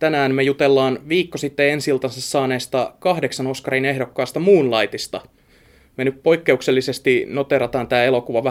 Tänään me jutellaan viikko sitten ensi-iltansa saaneesta 8 Oscarin ehdokkaasta Moonlightista. Me nyt poikkeuksellisesti noterataan tämä elokuva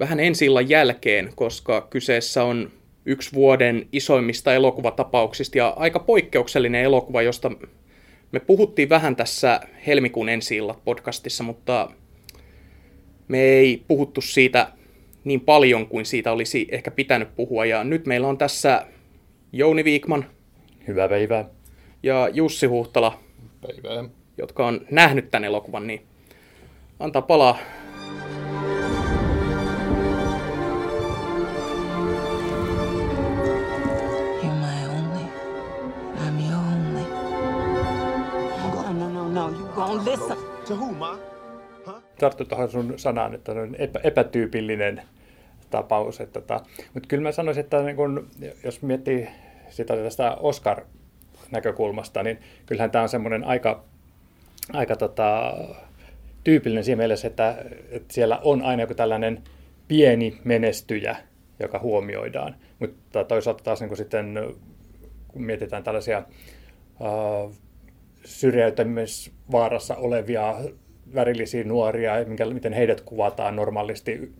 vähän ensi-illan jälkeen, koska kyseessä on yksi vuoden isoimmista elokuvatapauksista ja aika poikkeuksellinen elokuva, josta me puhuttiin vähän tässä helmikuun ensi-illat podcastissa, mutta me ei puhuttu siitä niin paljon kuin siitä olisi ehkä pitänyt puhua. Ja nyt meillä on tässä Jouni Viikman. Hyvää päivää. Ja Jussi Huhtala. Päivää. Jotka on nähnyt tämän elokuvan, niin antaa palaa. Tarttu tuohon sun sanaan, että on epätyypillinen tapaus. Mutta kyllä mä sanoisin, että niin kun, jos miettii sitä tästä Oscar-näkökulmasta, niin kyllähän tämä on semmoinen aika tyypillinen siinä mielessä, että siellä on aina joku tällainen pieni menestyjä, joka huomioidaan. Mutta toisaalta taas niin kun sitten, kun mietitään tällaisia syrjäytymisvaarassa olevia värillisiä nuoria, miten heidät kuvataan normaalisti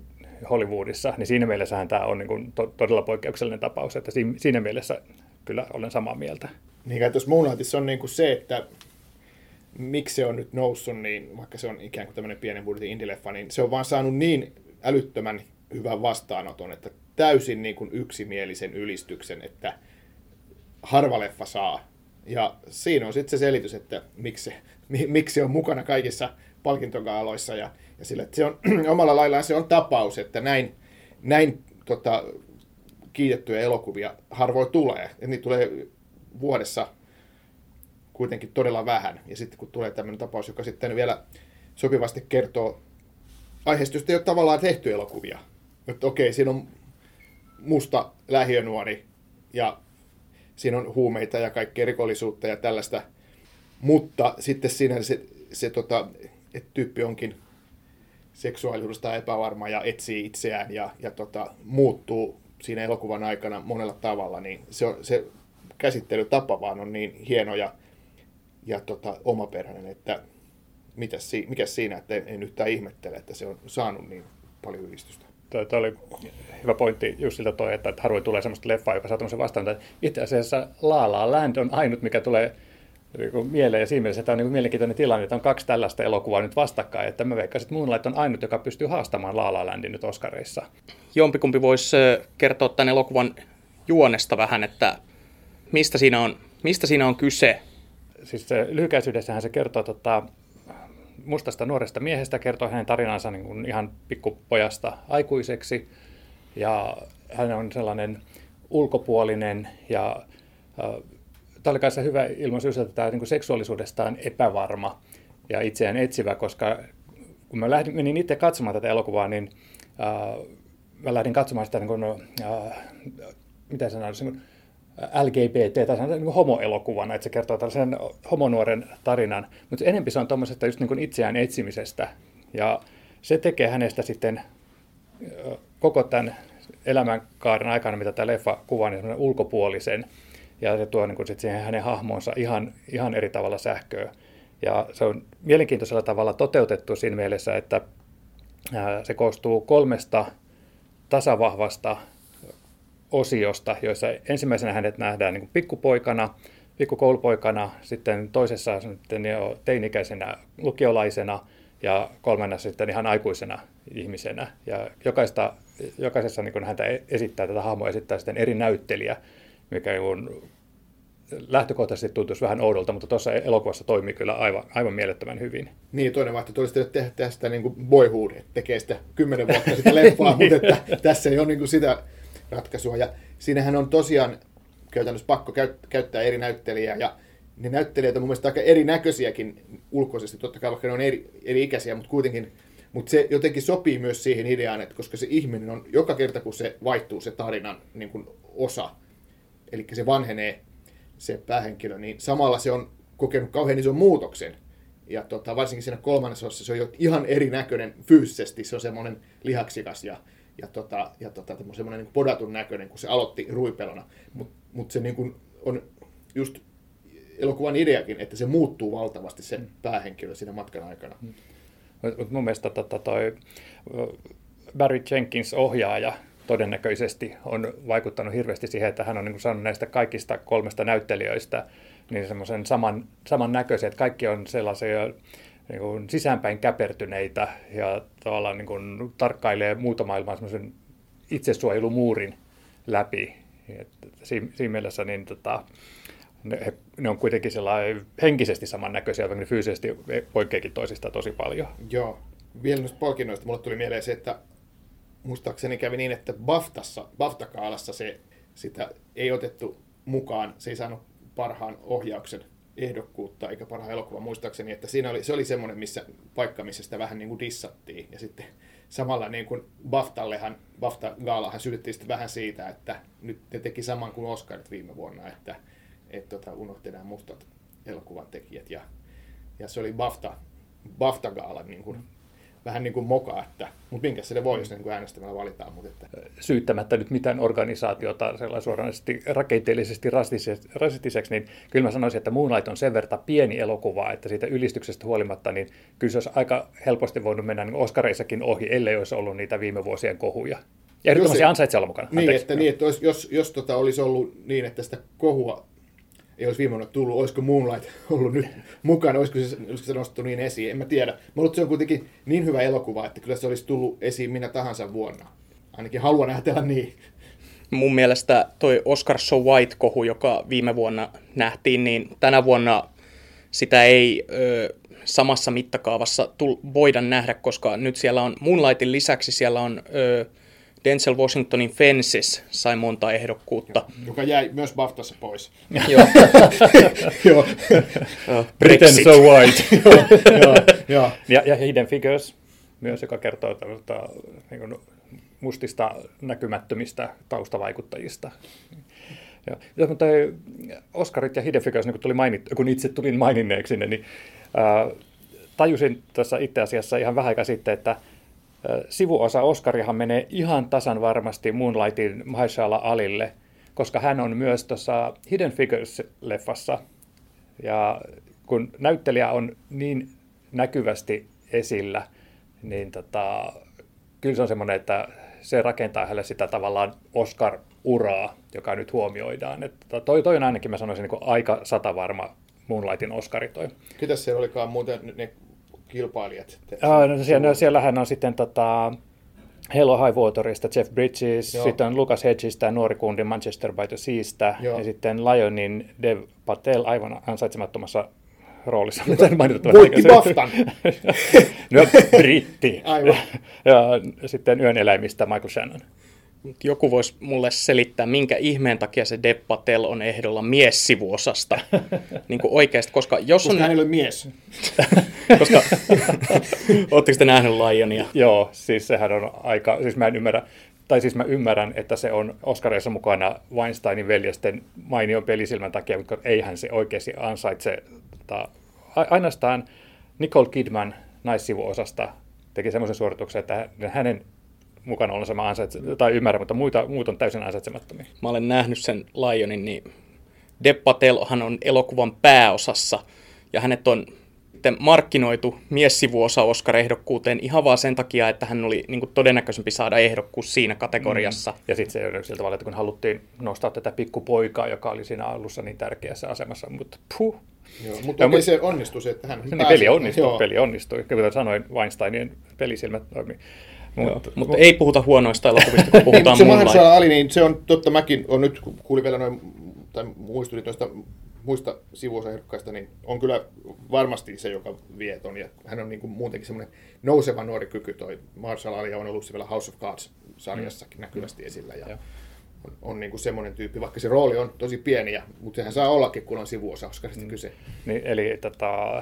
Hollywoodissa, niin siinä mielessähän tämä on niin kuin todella poikkeuksellinen tapaus, että siinä mielessä kyllä olen samaa mieltä. Niin, että jos Moonlightissa on niin kuin se, että miksi se on nyt noussut, niin vaikka se on ikään kuin tämmöinen pienen budjetin indie-leffa, niin se on vaan saanut niin älyttömän hyvän vastaanoton, että täysin niin kuin yksimielisen ylistyksen, että harva leffa saa. Ja siinä on sitten se selitys, että miksi on mukana kaikissa palkintogaaloissa ja sillä, että se on omalla laillaan se on tapaus, että näin kiitettyjä elokuvia harvoin tulee. Ja niitä tulee vuodessa kuitenkin todella vähän. Ja sitten kun tulee tämmöinen tapaus, joka sitten vielä sopivasti kertoo aiheesta, josta ei ole tavallaan tehty elokuvia. Että okei, siinä on musta lähiönuori ja siinä on huumeita ja kaikkea rikollisuutta ja tällaista, mutta sitten siinä se että tyyppi onkin seksuaalisuudesta epävarma ja etsii itseään ja muuttuu siinä elokuvan aikana monella tavalla, niin se käsittelytapa vaan on niin hieno ja omaperäinen, että mikä siinä, että en yhtään ihmettele, että se on saanut niin paljon ylistystä. Tämä oli hyvä pointti just siltä toi, että harvoin tulee semmoista leffaa, joka saa tämmöisen vastaan. Itse asiassa La La Land on ainut, mikä tulee mieleen, ja siinä mielessä tämä on niin mielenkiintoinen tilanne, että on kaksi tällaista elokuvaa nyt vastakkain, että mä veikkaan, että Moonlight on ainut, joka pystyy haastamaan La La Landin nyt Oscarissa. Jompikumpi voisi kertoa tämän elokuvan juonesta vähän, että mistä siinä on kyse? Siis lyhykäisyydessähän se kertoo mustasta nuoresta miehestä, kertoo hänen tarinansa niin kuin ihan pikkupojasta aikuiseksi, ja hän on sellainen ulkopuolinen ja tämä oli kai se hyvä ilmaisu, että tämä niin kuin seksuaalisuudestaan epävarma ja itseään etsivä, koska kun mä menin itse katsomaan tätä elokuvaa, niin mä lähdin katsomaan sitä niin kuin, mitä sanoisin, LGBT tai niin homoelokuvana, että se kertoo tällaisen homonuoren tarinan, mutta enempi se on tuommoisesta just niin kuin itseään etsimisestä, ja se tekee hänestä sitten koko tämän elämänkaaren aikana, mitä tämä leffa kuvaa, niin semmoinen ulkopuolisen, ja se tuo niin kuin sit siihen hänen hahmoonsa ihan eri tavalla sähköä, ja se on mielenkiintoisella tavalla toteutettu siinä mielessä, että se koostuu 3 tasavahvasta osiosta, joissa ensimmäisenä hänet nähdään niin kuin pikkukoulupoikana, sitten toisessa sitten jo teinikäisenä lukiolaisena ja kolmannessa sitten ihan aikuisena ihmisenä. Ja jokaisessa niin kuin häntä esittää, tätä hahmoa esittää sitten eri näyttelijä, mikä niin lähtökohtaisesti tuntuisi vähän oudolta, mutta tuossa elokuvassa toimii kyllä aivan mielettömän hyvin. Niin, toinen vaihtoehto olisi tehdä sitä niin kuin boyhood, että tekee sitä 10 vuotta sitä leffaa, mutta että tässä ei ole niin kuin sitä ratkaisua. Ja siinähän on tosiaan käytännössä pakko käyttää eri näyttelijää, ja ne näyttelijät on mun mielestä aika erinäköisiäkin ulkoisesti, totta kai vaikka ne on eri ikäisiä, mutta kuitenkin, mutta se jotenkin sopii myös siihen ideaan, että koska se ihminen on joka kerta, kun se vaihtuu se tarinan niin kuin osa, eli se vanhenee se päähenkilö, niin samalla se on kokenut kauhean ison muutoksen, ja varsinkin siinä kolmannessa osassa se on ihan erinäköinen fyysisesti, se on semmoinen lihaksikas ja semmoinen niin kuin podatun näköinen, kun se aloitti ruipelona. Mutta se niin kuin on just elokuvan ideakin, että se muuttuu valtavasti se päähenkilö siinä matkan aikana. Mun mielestä toi Barry Jenkins ohjaaja todennäköisesti on vaikuttanut hirveästi siihen, että hän on niin kuin saanut näistä kaikista kolmesta näyttelijöistä niin semmoisen samannäköisiä, että kaikki on sellaisia niin kuin sisäänpäin käpertyneitä ja tavallaan niin kuin tarkkailee muuta maailmaa semmoisen itsesuojelumuurin läpi. Siinä mielessä niin ne on kuitenkin sellainen henkisesti samannäköisiä, vaikka ne fyysisesti poikkeakin toisistaan tosi paljon. Joo. Vielä noista palkinnoista mulle tuli mieleen se, että muistaakseni kävi niin, että Bafta-kaalassa sitä ei otettu mukaan. Se ei saanut parhaan ohjauksen ehdokkuutta eikä parhaan elokuvan muistaakseni. Että siinä oli, se oli semmoinen paikka, missä sitä vähän niin kuin dissattiin. Ja sitten samalla niin kuin Bafta-gaalahan syytettiin sitten vähän siitä, että nyt ne teki saman kuin Oscarit viime vuonna, että unohti nämä mustat elokuvan tekijät. Ja se oli Bafta-gaala niin kuin vähän niin kuin moka, mutta minkä se voi, jos ne niin äänestämällä valitaan. Syyttämättä nyt mitään organisaatiota suoranaisesti rakenteellisesti rasistiseksi, niin kyllä mä sanoisin, että Moonlight on sen verran pieni elokuva, että siitä ylistyksestä huolimatta, niin kyllä se olisi aika helposti voinut mennä niin Oscareissakin ohi, ellei olisi ollut niitä viime vuosien kohuja. Ja erityisesti ansaitsee olla mukana. Niin, että jos olisi ollut niin, että sitä kohua ei olisi viime vuonna tullut, olisiko Moonlight ollut nyt mukana, olisiko se nostettu niin esiin, en mä tiedä. Mä luulen, se on kuitenkin niin hyvä elokuva, että kyllä se olisi tullut esiin minä tahansa vuonna. Ainakin haluan ajatella niin. Mun mielestä toi Oscar So White-kohu, joka viime vuonna nähtiin, niin tänä vuonna sitä ei samassa mittakaavassa voida nähdä, koska nyt siellä on Moonlightin lisäksi siellä on Denzel Washingtonin Fences sai monta ehdokkuutta. Joka jäi myös Baftassa pois. Joo. Brexit. So white. Ja Hidden Figures myös, joka kertoo tämmöistä niin mustista näkymättömistä taustavaikuttajista. Ja, mutta Oscarit ja Hidden Figures, niin kun itse tulin maininneeksi sinne, niin tajusin tässä itse asiassa ihan vähän aikaa sitten, että sivuosa Oscarihan menee ihan tasan varmasti Moonlightin Mahershala Alille, koska hän on myös tuossa Hidden Figures-leffassa. Ja kun näyttelijä on niin näkyvästi esillä, niin kyllä se on semmoinen, että se rakentaa hänelle sitä tavallaan Oscar-uraa, joka nyt huomioidaan. Että toi on ainakin, mä sanoisin, niin aika satavarma Moonlightin Oscari toi. Ketäs siellä olikaan muuten ne kilpailijat? Siellähän on sitten Hell or High Waterista Jeff Bridges, joo. Sitten on Lucas Hedgesistä nuori kundi Manchester by the Seasta, joo. Ja sitten Lionin Dev Patel aivan ansaitsemattomassa roolissa. Voitti Baftan! No, britti! Aivan. Ja sitten Yön eläimistä Michael Shannon. Joku voisi mulle selittää, minkä ihmeen takia se Dev Patel on ehdolla miessivuosasta. Niin kuin oikeasti, koska jos on... hänellä on mies. Koska... Oletteko te nähnyt Lionia? Joo, siis sehän on aika... Siis mä en ymmärrä... Tai siis mä ymmärrän, että se on Oscarissa mukana Weinsteinin veljesten mainion pelisilmän takia, mutta eihän se oikeasti ansaitse... Ainoastaan Nicole Kidman naissivuosasta teki semmoisen suorituksen, että hänen... mukana olla sama tai ymmärrä, mutta muut on täysin ansaitsemattomia. Mä olen nähnyt sen Lionin, niin Dev Patelhan on elokuvan pääosassa, ja hänet on markkinoitu miessivuosa Oscar-ehdokkuuteen ihan vaan sen takia, että hän oli niin kuin todennäköisempi saada ehdokkuus siinä kategoriassa. Ja sitten se on sillä tavalla, että kun haluttiin nostaa tätä pikkupoikaa, joka oli siinä alussa niin tärkeässä asemassa, mutta puh. Joo, mutta oikein se onnistui, että hän pääsi. Peli onnistui. Kuten sanoin, Weinsteinin pelisilmät toimii. Mutta ei puhuta huonoista elokuvista, kun puhutaan Moonlight. Se Mahershala Ali, niin se on totta, mäkin on nyt, kun kuulin vielä noin, tai muistuin noista muista sivuosaehdokkaista, niin on kyllä varmasti se, joka vie ton. Ja hän on niin kuin muutenkin semmoinen nouseva nuori kyky toi. Mahershala Ali on ollut vielä House of Cards-sarjassakin näkyvästi esillä. Ja on niin kuin semmoinen tyyppi, vaikka se rooli on tosi pieni, mutta sehän saa ollakin, kun on sivuosa Oscarista kyse. Niin, eli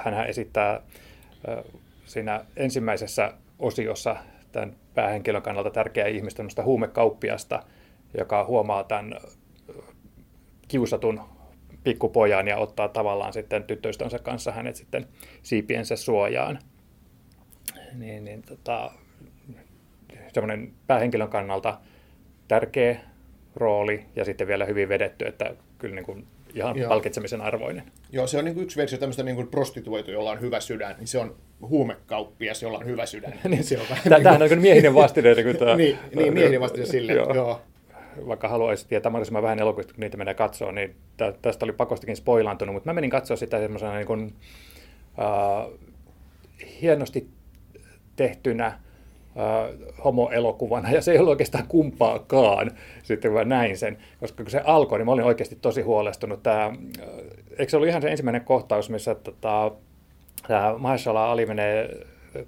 hänhän esittää siinä ensimmäisessä osiossa tämän päähenkilön kannalta tärkeää ihmistä, tämmöistä huumekauppiasta, joka huomaa tämän kiusatun pikkupojan ja ottaa tavallaan sitten tyttöystävänsä kanssa hänet sitten siipiensä suojaan. Semmoinen päähenkilön kannalta tärkeä rooli ja sitten vielä hyvin vedetty, että kyllä niin kuin ihan palkitsemisen arvoinen. Joo, se on niin kuin yksi versio tämmöistä niin kuin prostituoitu, jolla on hyvä sydän, niin se on huumekauppias, jolla on hyvä sydän. Niin se on vähän tämähän on miehinen vastine. Niin, miehinen vastine sille, joo. Vaikka haluaisi tietää mahdollisimman vähän elokuvista, kun niitä menee katsoa, niin tästä oli pakostikin spoilantunut, mutta mä menin katsoa sitä semmoisena niin kuin, hienosti tehtynä homoelokuvana, ja se ei ollut oikeastaan kumpaakaan, sitten kun mä näin sen, koska kun se alkoi, niin mä olin oikeasti tosi huolestunut. Eikö se ollut ihan se ensimmäinen kohtaus, missä tämä Mahershala Ali menee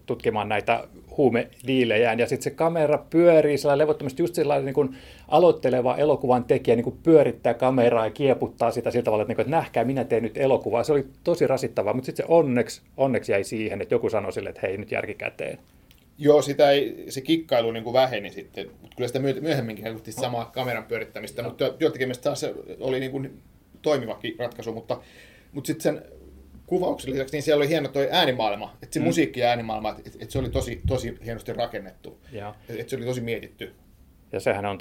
tutkimaan näitä huumediilejään, ja sitten se kamera pyörii levottomasti, just sellainen niin kuin aloitteleva elokuvan tekijä niin kuin pyörittää kameraa ja kieputtaa sitä sillä tavalla, että nähkää, minä teen nyt elokuvaa. Se oli tosi rasittavaa, mutta sitten se onneksi jäi siihen, että joku sanoi sille, että hei, nyt järkikäteen. Joo, se kikkailu niin kuin väheni sitten, mutta kyllä sitä myöhemminkin haluttiin samaa kameran pyörittämistä, mutta työtekemistä taas se oli niin kuin toimiva ratkaisu, mutta sitten sen kuvauksen lisäksi niin siellä oli hieno toi äänimaailma, että se musiikki ja äänimaailma, että se oli tosi hienosti rakennettu, että se oli tosi mietitty. Ja sehän on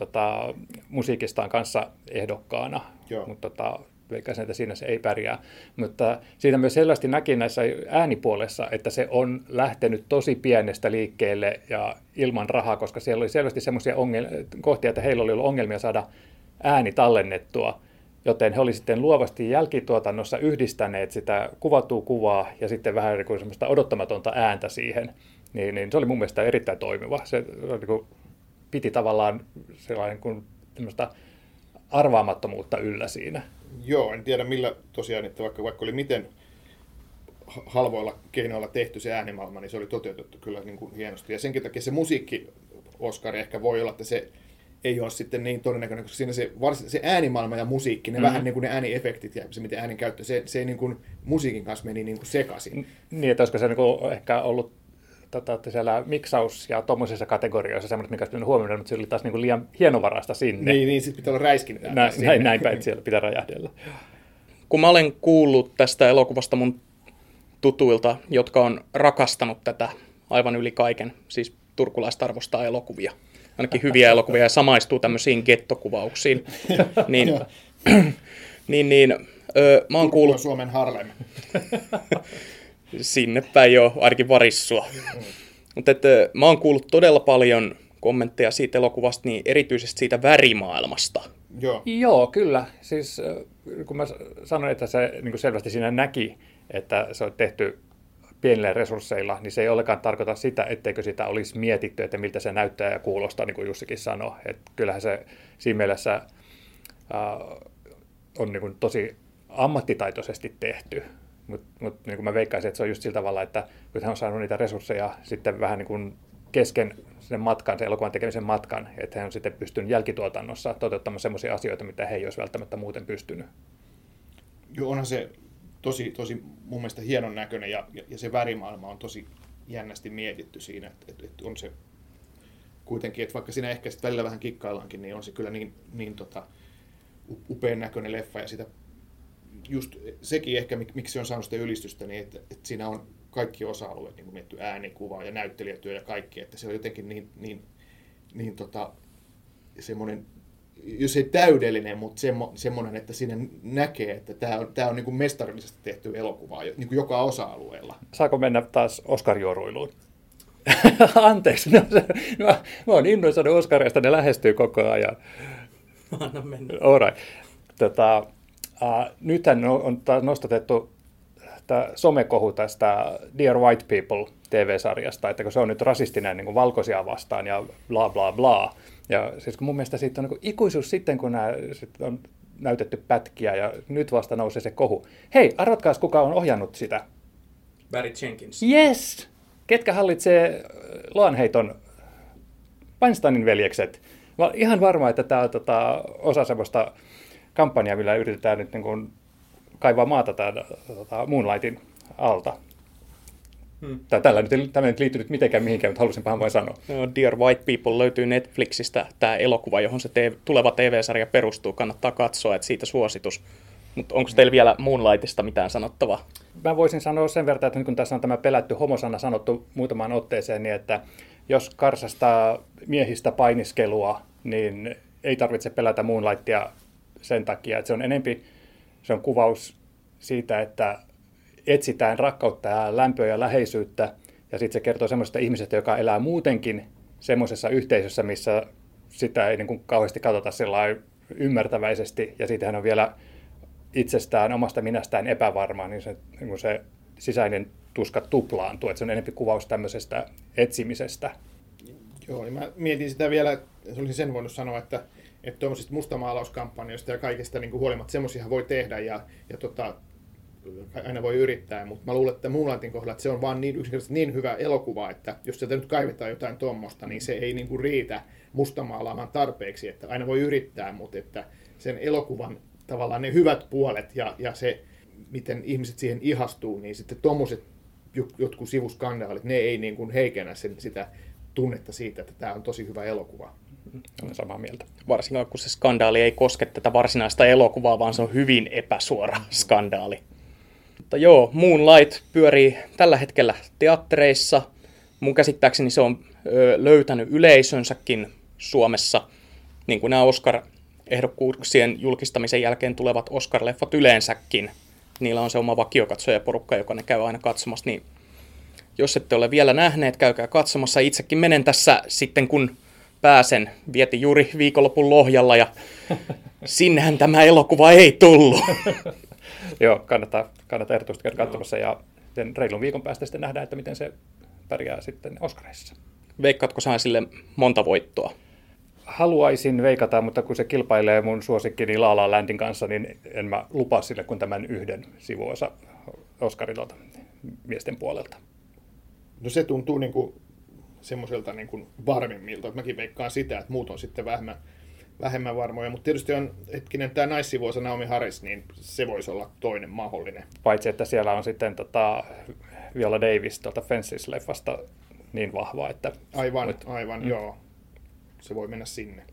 musiikistaan kanssa ehdokkaana, joo, mutta veikkaisen, että siinä se ei pärjää. Mutta siitä myös selvästi näki näissä äänipuolessa, että se on lähtenyt tosi pienestä liikkeelle ja ilman rahaa, koska siellä oli selvästi semmoisia kohtia, että heillä oli ollut ongelmia saada ääni tallennettua, joten he olivat sitten luovasti jälkituotannossa yhdistäneet sitä kuvattua kuvaa ja sitten vähän niin kuin semmoista odottamatonta ääntä siihen. Niin se oli mun mielestä erittäin toimiva. Se niin kuin piti tavallaan sellainen kuin arvaamattomuutta yllä siinä. Joo, en tiedä millä tosiaan, että vaikka oli miten halvoilla keinoilla tehty se äänimaailma, niin se oli toteutettu kyllä niin kuin hienosti. Ja senkin takia se musiikki-Oskari ehkä voi olla, että se ei ole sitten niin todennäköinen, koska siinä se äänimaailma ja musiikki, ne vähän niin kuin ne ääniefektit ja se miten äänen käyttö, se ei niin kuin musiikin kanssa meni niin kuin sekaisin. Niin, että olisiko se niin kuin ehkä ollut siellä miksaus- ja tuommoisissa kategorioissa semmoinen, mikä olisi pitänyt huomioida, mutta se oli taas niin kuin liian hienovaraista sinne. Niin sitten pitää olla räiskintää. Näin päin, siellä pitää räjähdellä. Kun mä olen kuullut tästä elokuvasta mun tutuilta, jotka on rakastanut tätä aivan yli kaiken, siis turkulaista arvostaa elokuvia, ainakin hyviä elokuvia, ja samaistuu tämmöisiin gettokuvauksiin, mä oon kuullut... Suomen Harlem. Sinne päin jo, ainakin Varissua. Mutta mä oon kuullut todella paljon kommentteja siitä elokuvasta, niin erityisesti siitä värimaailmasta. Joo, kyllä. Siis kun mä sanoin, että se niin selvästi siinä näki, että se on tehty pienillä resursseilla, niin se ei ollenkaan tarkoita sitä, etteikö sitä olisi mietitty, että miltä se näyttää ja kuulostaa, niin kuin Jussikin sanoi. Että kyllähän se siinä mielessä on niin kuin tosi ammattitaitoisesti tehty. Mutta niin mä veikkaisin, että se on just sillä tavalla, että kun hän on saanut niitä resursseja sitten vähän niin kuin kesken sen elokuvan tekemisen matkan, että hän on sitten pystynyt jälkituotannossa toteuttamaan sellaisia asioita, mitä he ei olisi välttämättä muuten pystynyt. Joo, onhan se tosi mun mielestä hienon näköinen ja se värimaailma on tosi jännästi mietitty siinä, että on se kuitenkin, että vaikka siinä ehkä sitten välillä vähän kikkaillaankin, niin on se kyllä niin upean näköinen leffa ja sitä just sekin ehkä, miksi se on saanut sitä ylistystä, niin että siinä on kaikki osa-alueet, niin kuin mietitty äänikuva ja näyttelijätyö ja kaikki, että se on jotenkin niin semmoinen, jos ei täydellinen, mutta semmoinen, että siinä näkee, että tämä on niin kuin mestarillisesti tehty elokuvaa, niin kuin joka osa-alueella. Saako mennä taas Oscar-juoruiluun? Anteeksi, mä oon innoissani Oscarista, ne lähestyy koko ajan. Anna mennä. All right. Nythän on nostatettu somekohu tästä Dear White People TV-sarjasta, että kun se on nyt rasistinen niin kuin valkoisia vastaan ja bla bla bla. Ja siis kun mun mielestä siitä on niin ikuisuus sitten, kun sit on näytetty pätkiä ja nyt vasta nousee se kohu. Hei, arvatkaas kuka on ohjannut sitä? Barry Jenkins. Yes! Ketkä hallitsee loanheiton? Weinsteinin veljekset. Mä olen ihan varma, että tämä on osa semmoista kampanjaa, millä yritetään nyt niin kuin kaivaa maata Moonlightin alta. Tämä ei liittynyt mitenkään mihinkään, mutta halusinpahan vain sanoa. Dear White People löytyy Netflixistä, tämä elokuva, johon se tuleva TV-sarja perustuu. Kannattaa katsoa, että siitä suositus. Mutta onko teillä vielä Moonlightista mitään sanottavaa? Mä voisin sanoa sen verran, että nyt kun tässä on tämä pelätty homosana sanottu muutamaan otteeseen, niin että jos karsastaa miehistä painiskelua, niin ei tarvitse pelätä Moonlightia sen takia, että se on enempi Se on kuvaus siitä, että etsitään rakkautta ja lämpöä ja läheisyyttä. Ja sitten se kertoo semmoisesta ihmisestä, joka elää muutenkin semmoisessa yhteisössä, missä sitä ei niin kuin kauheasti katsota sellainen ymmärtäväisesti. Ja siitähän on vielä itsestään, omasta minästään epävarmaa, niin se sisäinen tuska tuplaantuu. Että se on enemmän kuvaus tämmöisestä etsimisestä. Joo, niin mä mietin sitä vielä, olisin sen voinut sanoa, että tuollaisista mustamaalauskampanjoista ja kaikesta niin kuin huolimatta semmoisia voi tehdä ja aina voi yrittää, mutta mä luulen, että Moonlightin kohdalla että se on vaan niin yksinkertaisesti niin hyvä elokuva, että jos sieltä nyt kaivetaan jotain tuommoista, niin se ei niin kuin riitä mustamaalaamaan tarpeeksi, että aina voi yrittää, mutta että sen elokuvan tavallaan ne hyvät puolet ja se, miten ihmiset siihen ihastuu, niin sitten tuommoiset jotkut sivuskandaalit, ne ei niin kuin heikennä sitä tunnetta siitä, että tämä on tosi hyvä elokuva. Olen samaa mieltä. Varsinkaan kun se skandaali ei koske tätä varsinaista elokuvaa, vaan se on hyvin epäsuora skandaali. Mutta joo, Moonlight pyörii tällä hetkellä teattereissa. Mun käsittääkseni se on löytänyt yleisönsäkin Suomessa. Niin kuin nämä Oscar-ehdokkuuksien julkistamisen jälkeen tulevat Oscar-leffat yleensäkin. Niillä on se oma vakiokatsojaporukka, joka ne käy aina katsomassa. Niin jos ette ole vielä nähneet, käykää katsomassa. Itsekin menen tässä sitten, kun pääsen. Vietin juuri viikonlopun Lohjalla ja sinnehän tämä elokuva ei tullut. Joo, kannattaa erityisesti käydä katsomassa ja reilun viikon päästä sitten nähdään, että miten se pärjää sitten Oscarissa. Veikkaatko saan sille monta voittoa? Haluaisin veikata, mutta kun se kilpailee mun suosikkini La La Landin kanssa, niin en mä lupaa sille kuin tämän yhden sivuosa Oscarilta miesten puolelta. No se tuntuu niin kuin semmoiselta niin kuin varmimmilta. Mäkin veikkaan sitä, että muut on sitten vähemmän varmoja, mutta tietysti on hetkinen tämä naissivuosa Naomi Harris, niin se voisi olla toinen mahdollinen. Paitsi, että siellä on sitten Viola Davis Fences-leffasta niin vahva, että... Aivan, joo. Se voi mennä sinne.